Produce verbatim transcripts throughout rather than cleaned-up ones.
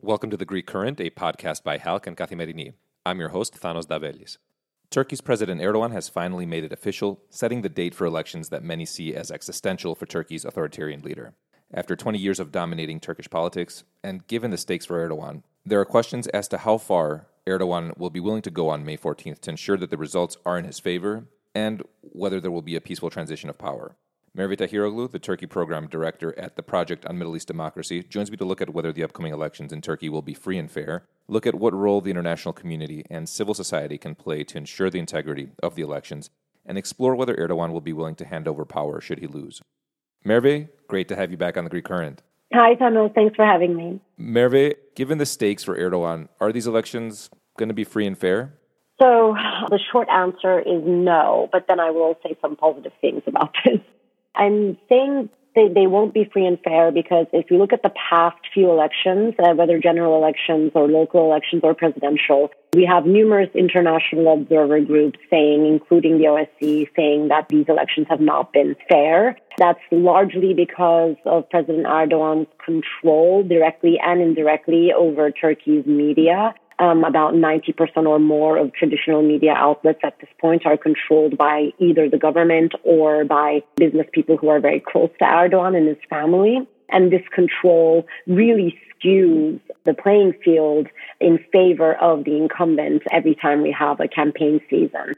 Welcome to The Greek Current, a podcast by Halk and Kathimerini. I'm your host, Thanos Davelis. Turkey's President Erdogan has finally made it official, setting the date for elections that many see as existential for Turkey's authoritarian leader. After twenty years of dominating Turkish politics, and given the stakes for Erdogan, there are questions as to how far Erdogan will be willing to go on May fourteenth to ensure that the results are in his favor, and whether there will be a peaceful transition of power. Merve Tahiroglu, the Turkey Program Director at the Project on Middle East Democracy, joins me to look at whether the upcoming elections in Turkey will be free and fair, look at what role the international community and civil society can play to ensure the integrity of the elections, and explore whether Erdogan will be willing to hand over power should he lose. Merve, great to have you back on The Greek Current. Hi, Thanos. Thanks for having me. Merve, given the stakes for Erdogan, are these elections going to be free and fair? So the short answer is no, but then I will say some positive things about this. I'm saying they, they won't be free and fair because if you look at the past few elections, uh, whether general elections or local elections or presidential, we have numerous international observer groups saying, including the O S C E, saying that these elections have not been fair. That's largely because of President Erdogan's control directly and indirectly over Turkey's media. Um, about ninety percent or more of traditional media outlets at this point are controlled by either the government or by business people who are very close to Erdogan and his family. And this control really skews the playing field in favor of the incumbents every time we have a campaign season.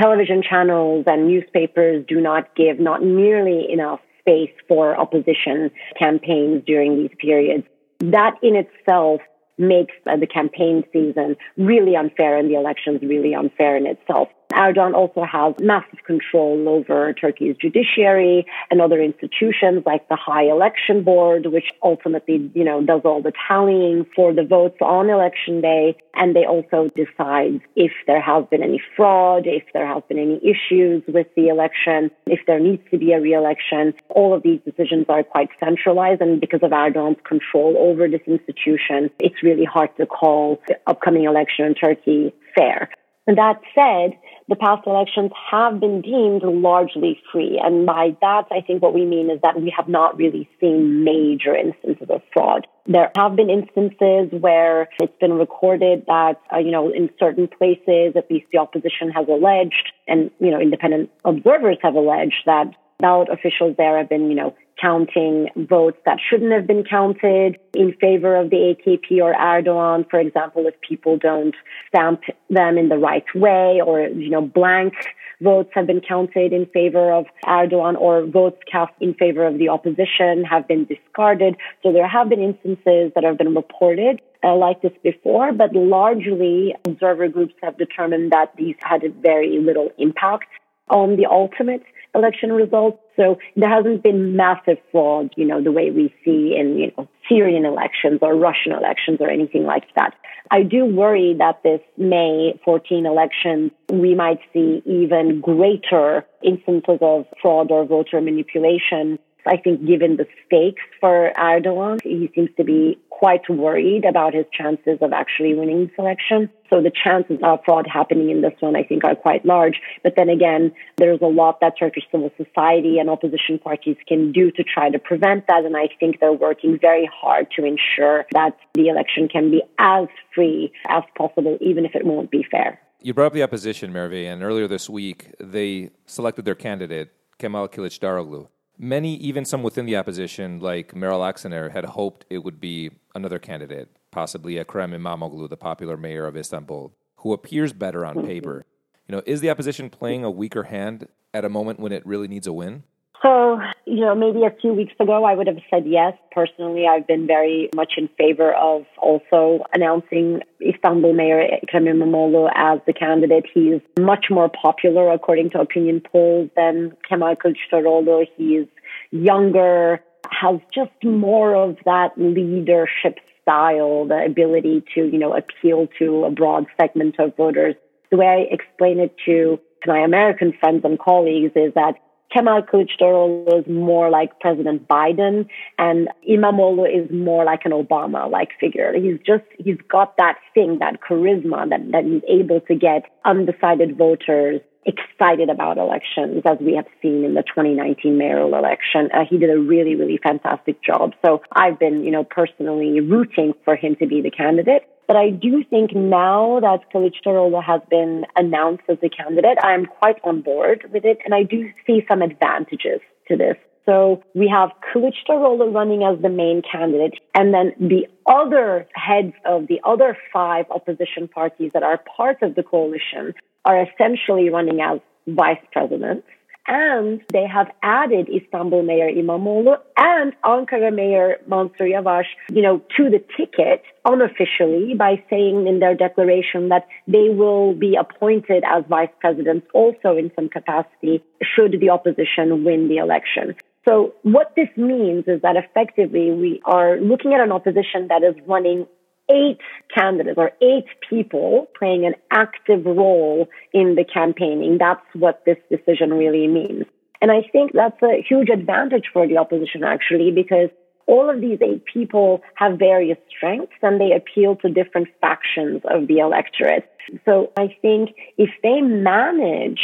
Television channels and newspapers do not give not nearly enough space for opposition campaigns during these periods. That in itself makes the campaign season really unfair and the elections really unfair in itself. Erdogan also has massive control over Turkey's judiciary and other institutions like the High Election Board, which ultimately, you know, does all the tallying for the votes on election day. And they also decide if there has been any fraud, if there has been any issues with the election, if there needs to be a re-election. All of these decisions are quite centralized. And because of Erdogan's control over this institution, it's really hard to call the upcoming election in Turkey fair. And that said, the past elections have been deemed largely free. And by that, I think what we mean is that we have not really seen major instances of fraud. There have been instances where it's been recorded that, uh, you know, in certain places, at least the opposition has alleged, and, you know, independent observers have alleged that ballot officials there have been, you know, counting votes that shouldn't have been counted in favor of the A K P or Erdogan. For example, if people don't stamp them in the right way, or, you know, blank votes have been counted in favor of Erdogan, or votes cast in favor of the opposition have been discarded. So there have been instances that have been reported uh, like this before, but largely observer groups have determined that these had very little impact on the ultimate election results. So there hasn't been massive fraud, you know, the way we see in, you know, Syrian elections or Russian elections or anything like that. I do worry that this May fourteenth election, we might see even greater instances of fraud or voter manipulation. I think given the stakes for Erdogan, he seems to be quite worried about his chances of actually winning this election. So the chances of fraud happening in this one, I think, are quite large. But then again, there's a lot that Turkish civil society and opposition parties can do to try to prevent that. And I think they're working very hard to ensure that the election can be as free as possible, even if it won't be fair. You brought up the opposition, Merve, and earlier this week, they selected their candidate, Kemal Kılıçdaroğlu. Many, even some within the opposition, like Meral Akşener, had hoped it would be another candidate, possibly Ekrem İmamoğlu, the popular mayor of Istanbul, who appears better on paper. You know, is the opposition playing a weaker hand at a moment when it really needs a win? So, you know, maybe a few weeks ago, I would have said yes. Personally, I've been very much in favor of also announcing Istanbul Mayor Ekrem İmamoğlu as the candidate. He's much more popular, according to opinion polls, than Kemal Kılıçdaroğlu. He's younger, has just more of that leadership style, the ability to, you know, appeal to a broad segment of voters. The way I explain it to my American friends and colleagues is that Kemal Kılıçdaroğlu is more like President Biden, and İmamoğlu is more like an Obama-like figure. He's just, he's got that thing, that charisma that, that he's able to get undecided voters excited about elections, as we have seen in the twenty nineteen mayoral election. Uh, he did a really, really fantastic job. So I've been, you know, personally rooting for him to be the candidate. But I do think now that Kılıçdaroğlu has been announced as the candidate, I'm quite on board with it. And I do see some advantages to this. So we have Kılıçdaroğlu running as the main candidate, and then the other heads of the other five opposition parties that are part of the coalition are essentially running as vice presidents. And they have added Istanbul Mayor İmamoğlu and Ankara Mayor Mansur Yavaş, you know, to the ticket unofficially by saying in their declaration that they will be appointed as vice presidents also in some capacity should the opposition win the election. So what this means is that effectively we are looking at an opposition that is running eight candidates or eight people playing an active role in the campaigning. That's what this decision really means. And I think that's a huge advantage for the opposition, actually, because all of these eight people have various strengths and they appeal to different factions of the electorate. So I think if they manage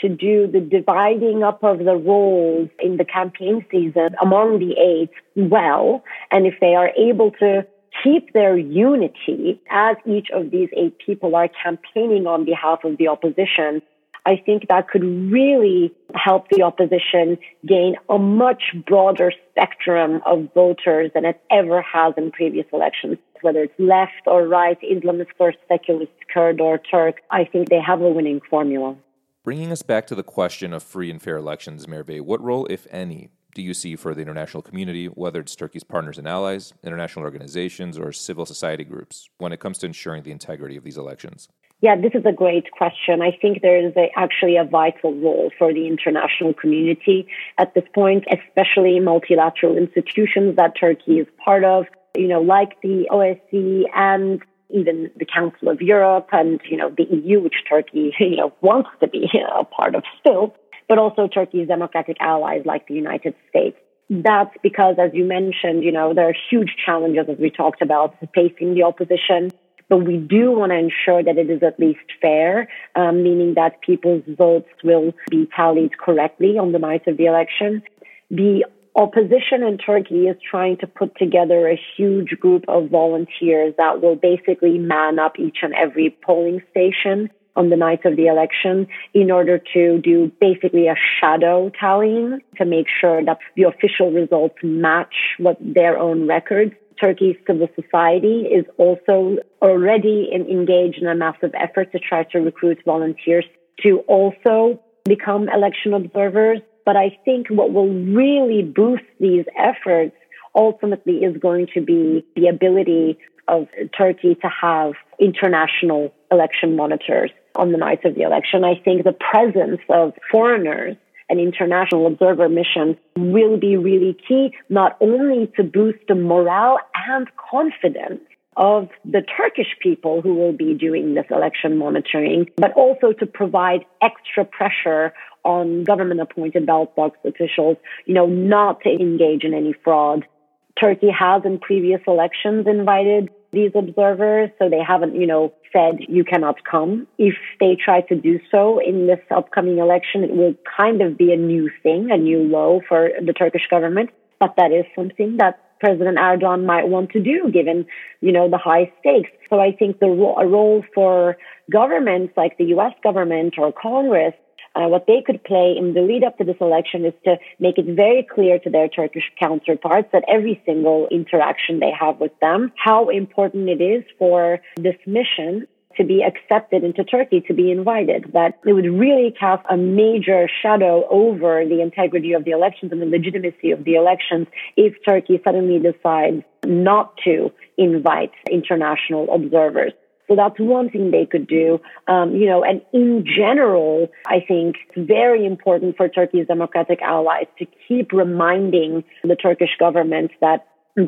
to do the dividing up of the roles in the campaign season among the eight well, and if they are able to keep their unity as each of these eight people are campaigning on behalf of the opposition, I think that could really help the opposition gain a much broader spectrum of voters than it ever has in previous elections. Whether it's left or right, Islamist or secularist, Kurd or Turk, I think they have a winning formula. Bringing us back to the question of free and fair elections, Merve, what role, if any, do you see for the international community, whether it's Turkey's partners and allies, international organizations, or civil society groups, when it comes to ensuring the integrity of these elections? Yeah, this is a great question. I think there is a, actually a vital role for the international community at this point, especially multilateral institutions that Turkey is part of, you know, like the O S C E and even the Council of Europe and, you know, the E U, which Turkey, you know, wants to be a part of still, but also Turkey's democratic allies like the United States. That's because, as you mentioned, you know, there are huge challenges, as we talked about, facing the opposition. But we do want to ensure that it is at least fair, um, meaning that people's votes will be tallied correctly on the night of the election. The opposition in Turkey is trying to put together a huge group of volunteers that will basically man up each and every polling station on the night of the election in order to do basically a shadow tallying to make sure that the official results match what their own records. Turkey's civil society is also already in, engaged in a massive effort to try to recruit volunteers to also become election observers. But I think what will really boost these efforts ultimately is going to be the ability of Turkey to have international election monitors on the night of the election. I think the presence of foreigners and international observer missions will be really key, not only to boost the morale and confidence of the Turkish people who will be doing this election monitoring, but also to provide extra pressure on government-appointed ballot box officials, you know, not to engage in any fraud. Turkey has in previous elections invited these observers, so they haven't, you know, said you cannot come. If they try to do so in this upcoming election, it will kind of be a new thing, a new low for the Turkish government. But that is something that President Erdogan might want to do, given, you know, the high stakes. So I think the ro- a role for governments like the U S government or Congress, Uh, what they could play in the lead up to this election is to make it very clear to their Turkish counterparts that every single interaction they have with them, how important it is for this mission to be accepted into Turkey, to be invited, that it would really cast a major shadow over the integrity of the elections and the legitimacy of the elections if Turkey suddenly decides not to invite international observers. So that's one thing they could do, um, you know, and in general, I think it's very important for Turkey's democratic allies to keep reminding the Turkish government that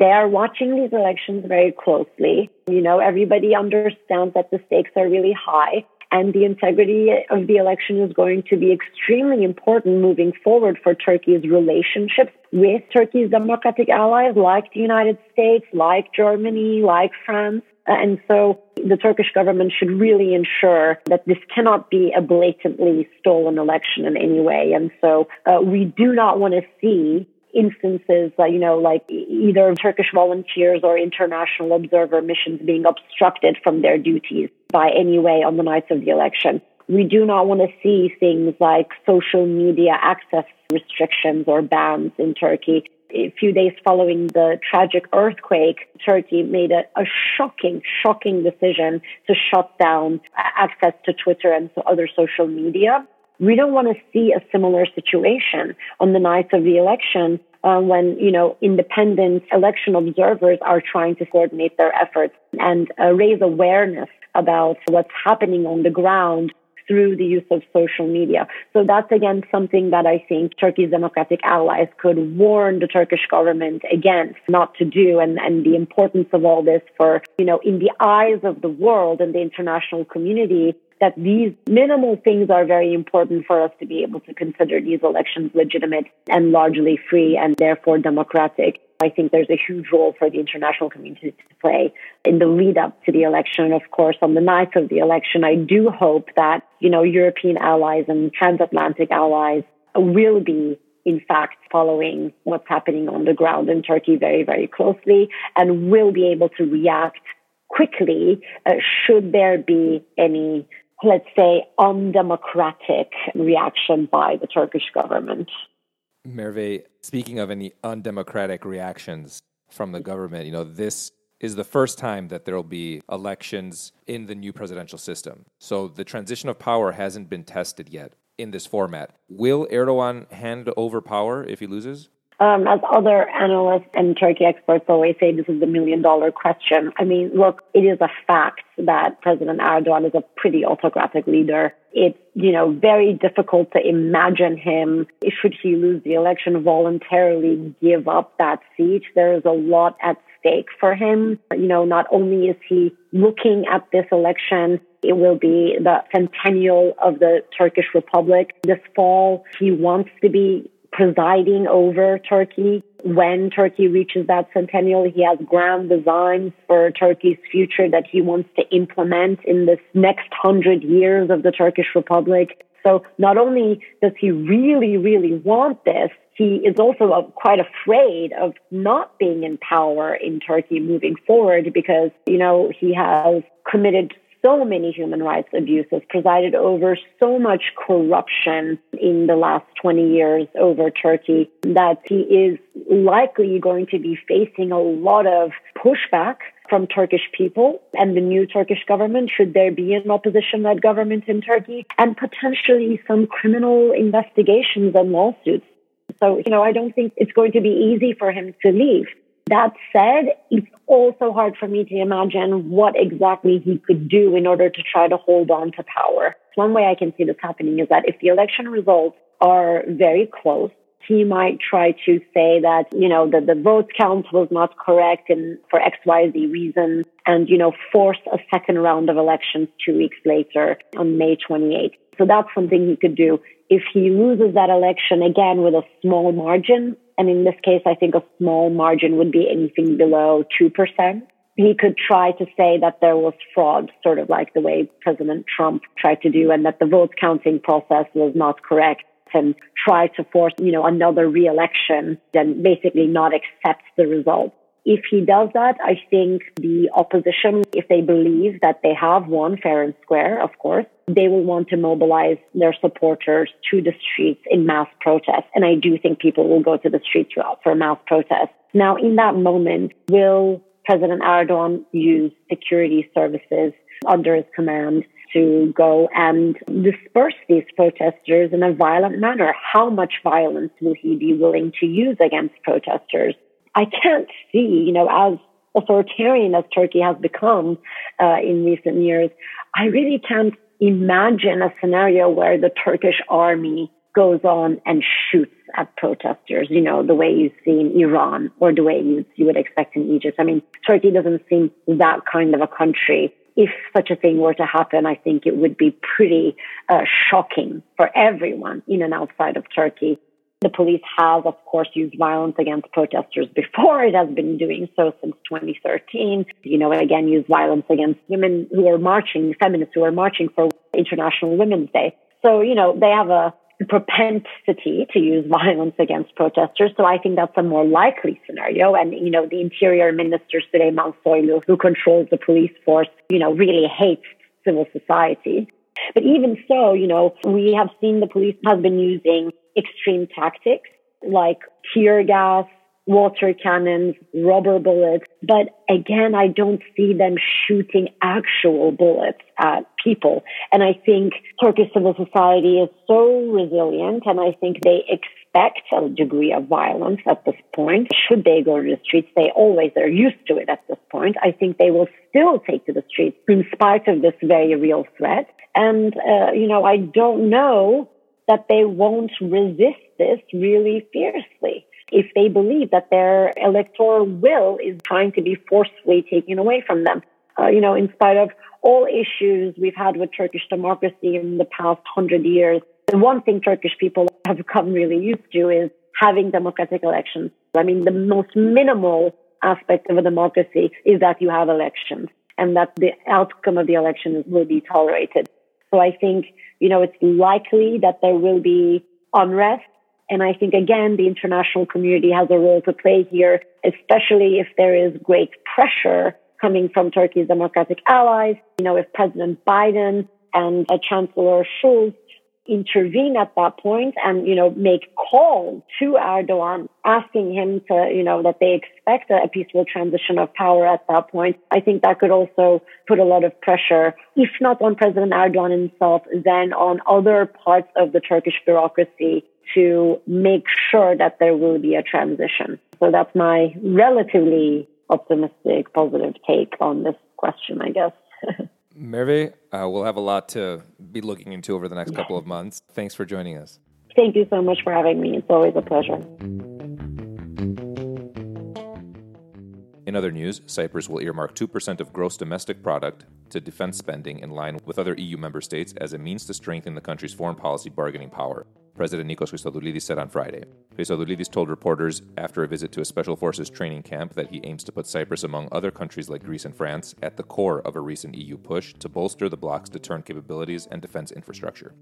they are watching these elections very closely. You know, everybody understands that the stakes are really high and the integrity of the election is going to be extremely important moving forward for Turkey's relationships with Turkey's democratic allies like the United States, like Germany, like France. And so the Turkish government should really ensure that this cannot be a blatantly stolen election in any way. And so uh, we do not want to see instances, uh, you know, like either Turkish volunteers or international observer missions being obstructed from their duties by any way on the nights of the election. We do not want to see things like social media access restrictions or bans in Turkey. A few days following the tragic earthquake, Turkey made a, a shocking, shocking decision to shut down access to Twitter and to other social media. We don't want to see a similar situation on the night of the election uh, when, you know, independent election observers are trying to coordinate their efforts and uh, raise awareness about what's happening on the ground through the use of social media. So that's, again, something that I think Turkey's democratic allies could warn the Turkish government against not to do, and, and the importance of all this for, you know, in the eyes of the world and the international community, that these minimal things are very important for us to be able to consider these elections legitimate and largely free and therefore democratic. I think there's a huge role for the international community to play in the lead up to the election. Of course, on the night of the election, I do hope that, you know, European allies and transatlantic allies will be, in fact, following what's happening on the ground in Turkey very, very closely and will be able to react quickly uh, should there be any, let's say, undemocratic reaction by the Turkish government. Merve, speaking of any undemocratic reactions from the government, you know, this is the first time that there will be elections in the new presidential system. So the transition of power hasn't been tested yet in this format. Will Erdogan hand over power if he loses? Um, as other analysts and Turkey experts always say, this is the million-dollar question. I mean, look, it is a fact that President Erdogan is a pretty autocratic leader. It's, you know, very difficult to imagine him, should he lose the election, voluntarily give up that seat. There is a lot at stake for him. You know, not only is he looking at this election, it will be the centennial of the Turkish Republic this fall. He wants to be presiding over Turkey. When Turkey reaches that centennial, he has grand designs for Turkey's future that he wants to implement in this next hundred years of the Turkish Republic. So not only does he really, really want this, he is also uh, quite afraid of not being in power in Turkey moving forward because, you know, he has committed so many human rights abuses, presided over so much corruption in the last twenty years over Turkey, that he is likely going to be facing a lot of pushback from Turkish people and the new Turkish government, should there be an opposition-led government in Turkey, and potentially some criminal investigations and lawsuits. So, you know, I don't think it's going to be easy for him to leave. That said, it's also hard for me to imagine what exactly he could do in order to try to hold on to power. One way I can see this happening is that if the election results are very close, he might try to say that, you know, that the vote count was not correct and for X Y Z reasons, and, you know, force a second round of elections two weeks later on May twenty-eighth. So that's something he could do. If he loses that election again with a small margin, and in this case, I think a small margin would be anything below two percent. He could try to say that there was fraud, sort of like the way President Trump tried to do, and that the vote counting process was not correct, and try to force, you know, another re-election and basically not accept the result. If he does that, I think the opposition, if they believe that they have won fair and square, of course, they will want to mobilize their supporters to the streets in mass protest. And I do think people will go to the streets for mass protest. Now, in that moment, will President Erdogan use security services under his command to go and disperse these protesters in a violent manner? How much violence will he be willing to use against protesters? I can't see, you know, as authoritarian as Turkey has become uh, in recent years, I really can't imagine a scenario where the Turkish army goes on and shoots at protesters, you know, the way you see in Iran or the way you, you would expect in Egypt. I mean, Turkey doesn't seem that kind of a country. If such a thing were to happen, I think it would be pretty uh, shocking for everyone in and outside of Turkey. The police has, of course, used violence against protesters before. It has been doing so since twenty thirteen. You know, again, used violence against women who are marching, feminists who are marching for International Women's Day. So, you know, they have a propensity to use violence against protesters. So I think that's a more likely scenario. And, you know, the Interior Minister, Süleyman Soylu, who controls the police force, you know, really hates civil society. But even so, you know, we have seen the police has been using extreme tactics like tear gas, water cannons, rubber bullets. But again, I don't see them shooting actual bullets at people. And I think Turkish civil society is so resilient, and I think they expect a degree of violence at this point. Should they go to the streets, they always are used to it at this point. I think they will still take to the streets in spite of this very real threat. And, uh, you know, I don't know that they won't resist this really fiercely if they believe that their electoral will is trying to be forcefully taken away from them. Uh, you know, in spite of all issues we've had with Turkish democracy in the past hundred years, the one thing Turkish people have become really used to is having democratic elections. I mean, the most minimal aspect of a democracy is that you have elections and that the outcome of the elections will be tolerated. So I think, you know, it's likely that there will be unrest. And I think, again, the international community has a role to play here, especially if there is great pressure coming from Turkey's democratic allies. You know, if President Biden and uh, Chancellor Scholz intervene at that point and, you know, make calls to Erdogan, asking him to, you know, that they expect a peaceful transition of power at that point. I think that could also put a lot of pressure, if not on President Erdogan himself, then on other parts of the Turkish bureaucracy to make sure that there will be a transition. So that's my relatively optimistic, positive take on this question, I guess. Merve, uh, we'll have a lot to be looking into over the next yes. couple of months. Thanks for joining us. Thank you so much for having me. It's always a pleasure. In other news, Cyprus will earmark two percent of gross domestic product to defense spending in line with other E U member states as a means to strengthen the country's foreign policy bargaining power, President Nikos Christodoulides said on Friday. Christodoulides told reporters after a visit to a special forces training camp that he aims to put Cyprus, among other countries like Greece and France, at the core of a recent E U push to bolster the bloc's deterrent capabilities and defense infrastructure.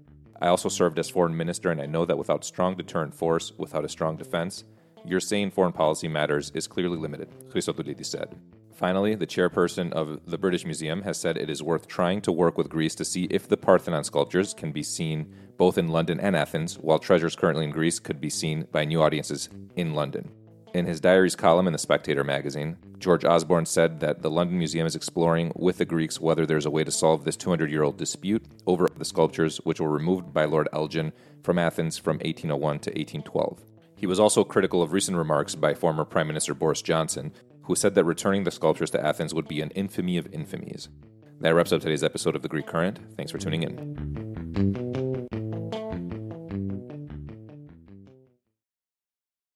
I also served as foreign minister, and I know that without strong deterrent force, without a strong defense, your say in foreign policy matters is clearly limited, Christodoulides said. Finally, the chairperson of the British Museum has said it is worth trying to work with Greece to see if the Parthenon sculptures can be seen both in London and Athens, while treasures currently in Greece could be seen by new audiences in London. In his diaries column in The Spectator magazine, George Osborne said that the London Museum is exploring with the Greeks whether there's a way to solve this two hundred year old dispute over the sculptures, which were removed by Lord Elgin from Athens from eighteen oh one to eighteen twelve. He was also critical of recent remarks by former Prime Minister Boris Johnson, who said that returning the sculptures to Athens would be an infamy of infamies. That wraps up today's episode of The Greek Current. Thanks for tuning in.